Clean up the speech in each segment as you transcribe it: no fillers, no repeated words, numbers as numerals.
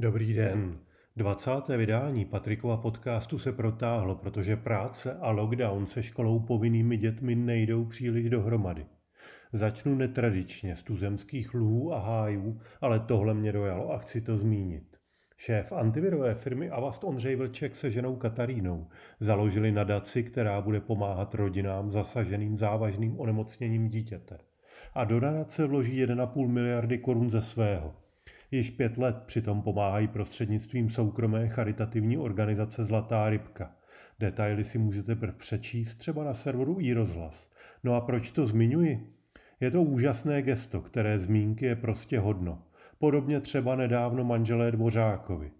Dobrý den. 20. vydání Patrickova podcastu se protáhlo, protože práce a lockdown se školou povinnými dětmi nejdou příliš dohromady. Začnu netradičně z tuzemských lhů a hájů, ale tohle mě dojalo a chci to zmínit. Šéf antivirové firmy Avast Ondřej Vlček se ženou Katarínou založili nadaci, která bude pomáhat rodinám zasaženým závažným onemocněním dítěte. A do nadace vloží 1,5 miliardy korun ze svého. Již 5 let přitom pomáhají prostřednictvím soukromé charitativní organizace Zlatá rybka. Detaily si můžete přečíst třeba na serveru iRozhlas. No a proč to zmiňuji? Je to úžasné gesto, které zmínky je prostě hodno. Podobně třeba nedávno manželé Dvořákovi.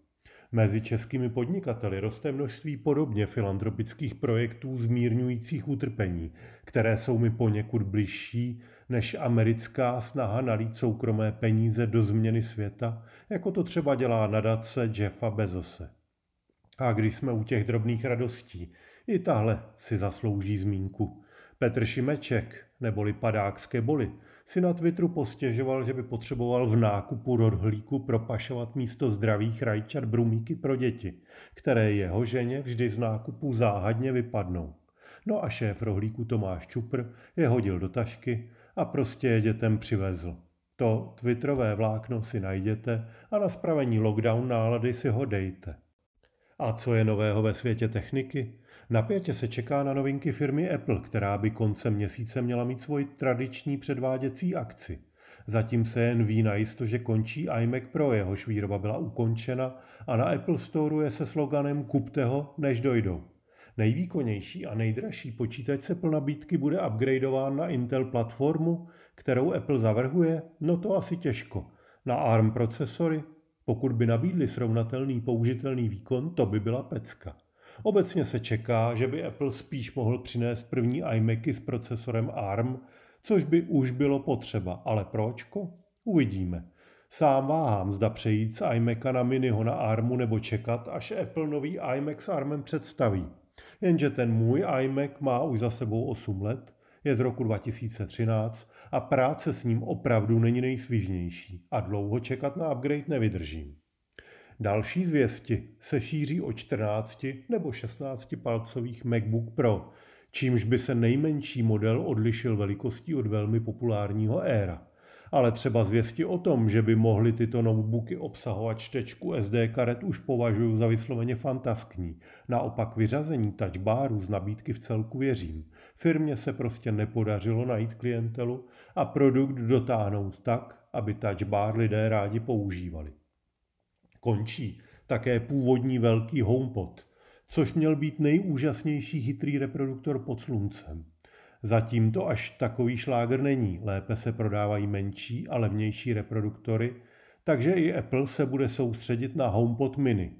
Mezi českými podnikateli roste množství podobně filantropických projektů zmírňujících utrpení, které jsou mi poněkud bližší než americká snaha nalít soukromé peníze do změny světa, jako to třeba dělá nadace Jeffa Bezose. A když jsme u těch drobných radostí, i tahle si zaslouží zmínku. Petr Šimeček, neboli padák z keboli, si na Twitteru postěžoval, že by potřeboval v nákupu rohlíku propašovat místo zdravých rajčat brumíky pro děti, které jeho ženě vždy z nákupu záhadně vypadnou. No a šéf rohlíku Tomáš Čupr je hodil do tašky a prostě je dětem přivezl. To twitterové vlákno si najděte a na spravení lockdown nálady si ho dejte. A co je nového ve světě techniky? Napětě se čeká na novinky firmy Apple, která by koncem měsíce měla mít svoji tradiční předváděcí akci. Zatím se jen ví najisto, že končí iMac Pro, jehož výroba byla ukončena a na Apple Store je se sloganem "Kupte ho, než dojdou". Nejvýkonnější a nejdražší počítač se plná nabídky bude upgradeován na Intel platformu, kterou Apple zavrhuje, no to asi těžko. Na ARM procesory? Pokud by nabídli srovnatelný použitelný výkon, to by byla pecka. Obecně se čeká, že by Apple spíš mohl přinést první iMacy s procesorem ARM, což by už bylo potřeba, ale pročko? Uvidíme. Sám váhám, zda přejít z iMaca na Miniho na ARMu nebo čekat, až Apple nový iMac s ARMem představí. Jenže ten můj iMac má už za sebou 8 let, je z roku 2013 a práce s ním opravdu není nejsvižnější a dlouho čekat na upgrade nevydržím. Další zvěsti se šíří o 14 nebo 16 palcových MacBook Pro, čímž by se nejmenší model odlišil velikostí od velmi populárního Aira. Ale třeba zvěsti o tom, že by mohly tyto notebooky obsahovat čtečku SD karet, už považuji za vysloveně fantaskní. Naopak vyřazení touchbaru z nabídky v celku věřím. Firmě se prostě nepodařilo najít klientelu a produkt dotáhnout tak, aby touchbar lidé rádi používali. Končí také původní velký HomePod, což měl být nejúžasnější chytrý reproduktor pod sluncem. Zatím to až takový šláger není, lépe se prodávají menší a levnější reproduktory, takže i Apple se bude soustředit na HomePod Mini.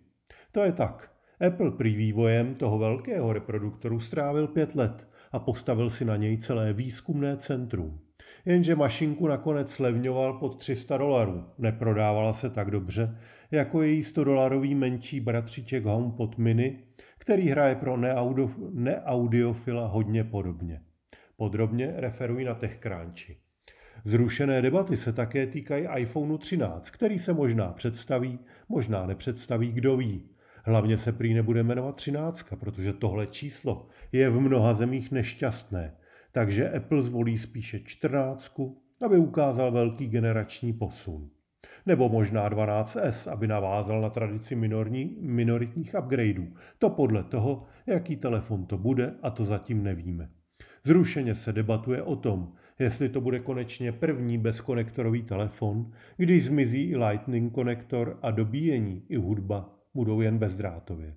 To je tak, Apple při vývojem toho velkého reproduktoru strávil 5 let a postavil si na něj celé výzkumné centrum. Jenže mašinku nakonec slevňoval pod $300, neprodávala se tak dobře, jako její $100 menší bratříček HomePod Mini, který hraje pro neaudiofila hodně podobně. Podrobně referuji na TechCrunchi. Zrušené debaty se také týkají iPhoneu 13, který se možná představí, možná nepředstaví, kdo ví. Hlavně se prý nebude jmenovat 13, protože tohle číslo je v mnoha zemích nešťastné, takže Apple zvolí spíše 14, aby ukázal velký generační posun. Nebo možná 12S, aby navázal na tradici minoritních upgradeů. To podle toho, jaký telefon to bude, a to zatím nevíme. Zrušeně se debatuje o tom, jestli to bude konečně první bezkonektorový telefon, když zmizí i Lightning konektor a dobíjení i hudba budou jen bezdrátově.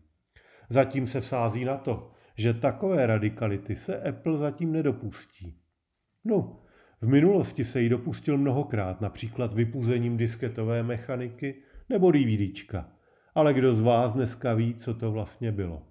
Zatím se vsází na to, že takové radikality se Apple zatím nedopustí. No, v minulosti se jí dopustil mnohokrát, například vypuzením disketové mechaniky nebo DVDčka. Ale kdo z vás dneska ví, co to vlastně bylo?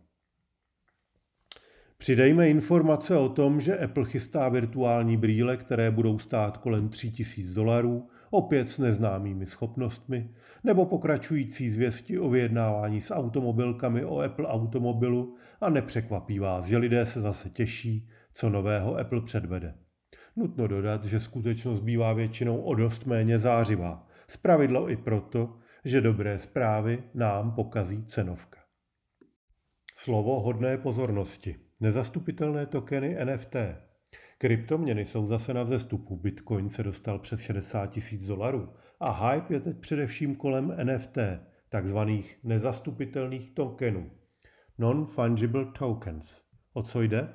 Přidejme informace o tom, že Apple chystá virtuální brýle, které budou stát kolem $3,000, opět s neznámými schopnostmi, nebo pokračující zvěsti o vyjednávání s automobilkami o Apple automobilu a nepřekvapí vás, že lidé se zase těší, co nového Apple předvede. Nutno dodat, že skutečnost bývá většinou o dost méně zářivá, zpravidlo i proto, že dobré zprávy nám pokazí cenovka. Slovo hodné pozornosti. Nezastupitelné tokeny NFT. Kryptoměny jsou zase na vzestupu. Bitcoin se dostal přes $60,000 a hype je teď především kolem NFT, takzvaných nezastupitelných tokenů. Non-fungible tokens. O co jde?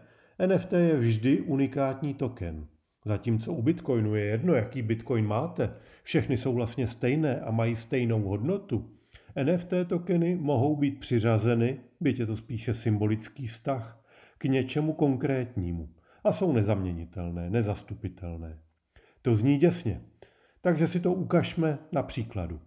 NFT je vždy unikátní token. Zatímco u Bitcoinu je jedno, jaký Bitcoin máte, všechny jsou vlastně stejné a mají stejnou hodnotu, NFT tokeny mohou být přiřazeny, byť je to spíše symbolický vztah, k něčemu konkrétnímu a jsou nezaměnitelné, nezastupitelné. To zní děsně, takže si to ukažme na příkladu.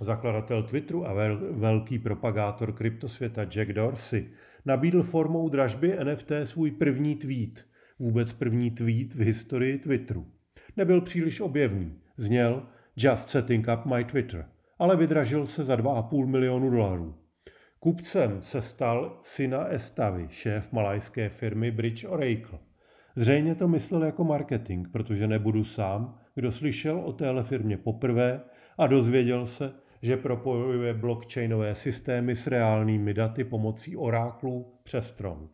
Zakladatel Twitteru a velký propagátor kryptosvěta Jack Dorsey nabídl formou dražby NFT svůj první tweet. Vůbec první tweet v historii Twitteru. Nebyl příliš objevný. Zněl Just setting up my Twitter, ale vydražil se za $2,5 milionu. Kupcem se stal syna Estavy, šéf malajské firmy Bridge Oracle. Zřejmě to myslel jako marketing, protože nebudu sám, kdo slyšel o téhle firmě poprvé a dozvěděl se, že propojuje blockchainové systémy s reálnými daty pomocí oráklů přes Tron.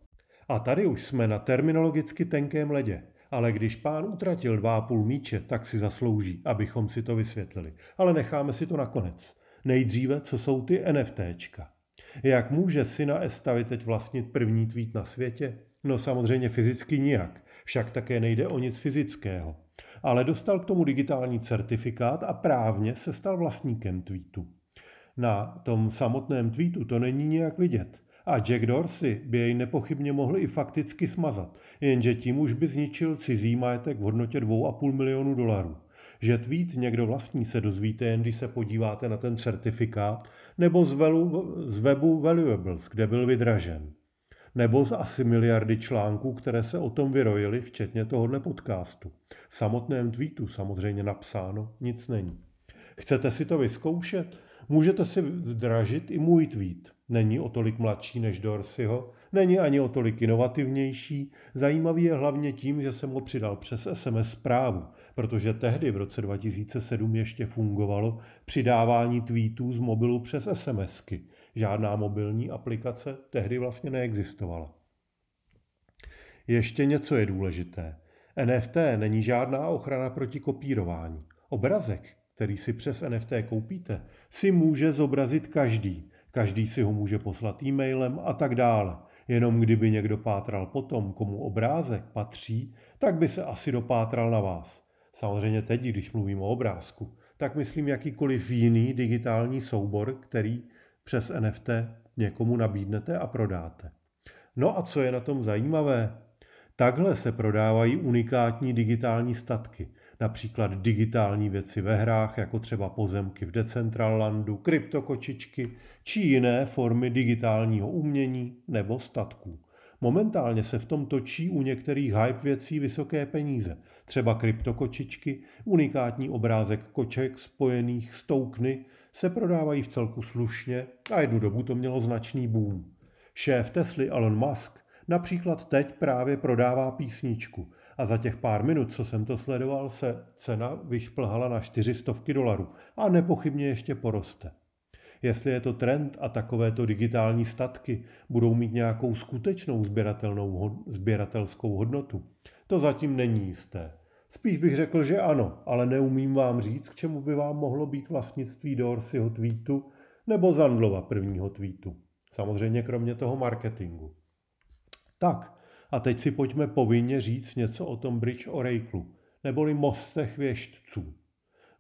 A tady už jsme na terminologicky tenkém ledě, ale když pán utratil 2,5 míče, tak si zaslouží, abychom si to vysvětlili. Ale necháme si to nakonec. Nejdříve, co jsou ty NFTčka. Jak může syna Estavy teď vlastnit první tweet na světě? No samozřejmě fyzicky nijak, však také nejde o nic fyzického. Ale dostal k tomu digitální certifikát a právně se stal vlastníkem tweetu. Na tom samotném tweetu to není nijak vidět. A Jack Dorsey by jej nepochybně mohl i fakticky smazat, jenže tím už by zničil cizí majetek v hodnotě $2,5 milionu. Že tweet někdo vlastní se dozvíte jen, když se podíváte na ten certifikát, nebo z webu Valuables, kde byl vydražen. Nebo z asi miliardy článků, které se o tom vyrojily, včetně tohohle podcastu. V samotném tweetu samozřejmě napsáno nic není. Chcete si to vyzkoušet? Můžete si zdražit i můj tweet. Není o tolik mladší než Dorseyho, není ani o tolik inovativnější, zajímavý je hlavně tím, že jsem ho přidal přes SMS zprávu, protože tehdy v roce 2007 ještě fungovalo přidávání tweetů z mobilu přes SMSky. Žádná mobilní aplikace tehdy vlastně neexistovala. Ještě něco je důležité. NFT není žádná ochrana proti kopírování. Obrazek, který si přes NFT koupíte, si může zobrazit každý. Každý si ho může poslat e-mailem a tak dále. Jenom kdyby někdo pátral po tom, komu obrázek patří, tak by se asi dopátral na vás. Samozřejmě teď, když mluvím o obrázku, tak myslím jakýkoliv jiný digitální soubor, který přes NFT někomu nabídnete a prodáte. No a co je na tom zajímavé? Takhle se prodávají unikátní digitální statky, například digitální věci ve hrách, jako třeba pozemky v Decentralandu, kryptokočičky, či jiné formy digitálního umění nebo statků. Momentálně se v tom točí u některých hype věcí vysoké peníze, třeba kryptokočičky, unikátní obrázek koček spojených s tokeny se prodávají v celku slušně a jednu dobu to mělo značný boom. Šéf Tesly Elon Musk například teď právě prodává písničku a za těch pár minut, co jsem to sledoval, se cena vyšplhala na $400 a nepochybně ještě poroste. Jestli je to trend a takovéto digitální statky budou mít nějakou skutečnou sběratelskou hodnotu, to zatím není jisté. Spíš bych řekl, že ano, ale neumím vám říct, k čemu by vám mohlo být vlastnictví Dorseyho tweetu nebo Zandlova prvního tweetu. Samozřejmě kromě toho marketingu. Tak, a teď si pojďme povinně říct něco o tom Bridge Oracle, neboli mostech věštců.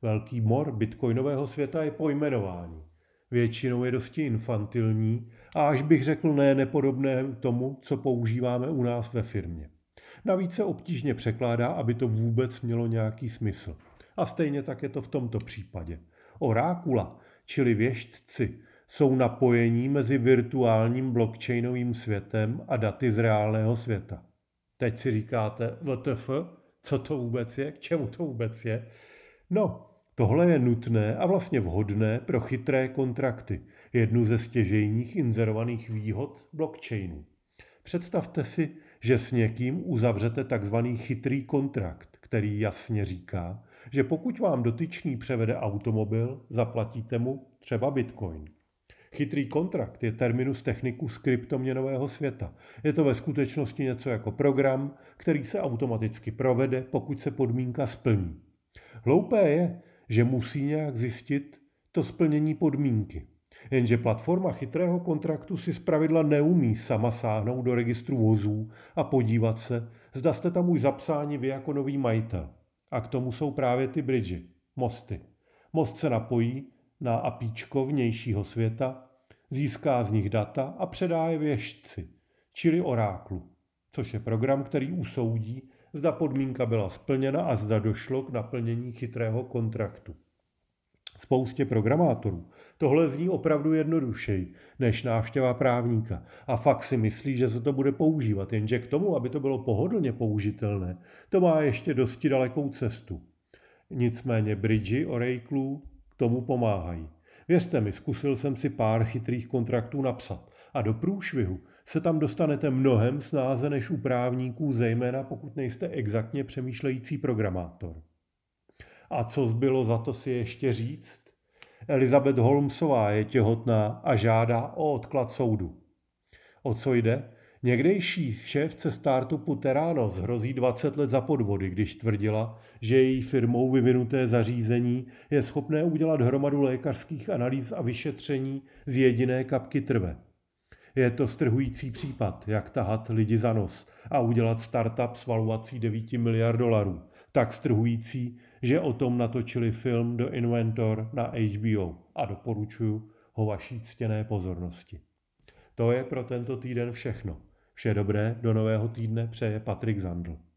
Velký mor bitcoinového světa je pojmenování. Většinou je dosti infantilní a až bych řekl nepodobné tomu, co používáme u nás ve firmě. Navíc se obtížně překládá, aby to vůbec mělo nějaký smysl. A stejně tak je to v tomto případě. Orákula, čili věštci, jsou napojení mezi virtuálním blockchainovým světem a daty z reálného světa. Teď si říkáte, WTF, co to vůbec je, k čemu to vůbec je? No, tohle je nutné a vlastně vhodné pro chytré kontrakty, jednu ze stěžejních inzerovaných výhod blockchainu. Představte si, že s někým uzavřete takzvaný chytrý kontrakt, který jasně říká, že pokud vám dotyčný převede automobil, zaplatíte mu třeba Bitcoin. Chytrý kontrakt je terminus technicus kryptoměnového světa. Je to ve skutečnosti něco jako program, který se automaticky provede, pokud se podmínka splní. Hloupé je, že musí nějak zjistit to splnění podmínky. Jenže platforma chytrého kontraktu si zpravidla neumí sama sáhnout do registru vozů a podívat se, zda jste tam už zapsáni vy jako nový majitel. A k tomu jsou právě ty bridge, mosty. Most se napojí na APIčko vnějšího světa, získá z nich data a předá je věštci, čili oráklu, což je program, který usoudí, zda podmínka byla splněna a zda došlo k naplnění chytrého kontraktu. Spoustě programátorů tohle zní opravdu jednodušeji než návštěva právníka a fakt si myslí, že se to bude používat, jenže k tomu, aby to bylo pohodlně použitelné, to má ještě dosti dalekou cestu. Nicméně bridge Oracleu k tomu pomáhají. Věřte mi, zkusil jsem si pár chytrých kontraktů napsat a do průšvihu se tam dostanete mnohem snáze než u právníků, zejména pokud nejste exaktně přemýšlející programátor. A co zbylo za to si ještě říct? Elizabeth Holmesová je těhotná a žádá o odklad soudu. O co jde? Někdejší šéfce startupu Theranos hrozí 20 let za podvody, když tvrdila, že její firmou vyvinuté zařízení je schopné udělat hromadu lékařských analýz a vyšetření z jediné kapky krve. Je to strhující případ, jak tahat lidi za nos a udělat startup s valuací 9 miliard dolarů. Tak strhující, že o tom natočili film The Inventor na HBO a doporučuji ho vaší ctěné pozornosti. To je pro tento týden všechno. Vše dobré, do nového týdne přeje Patrick Zandl.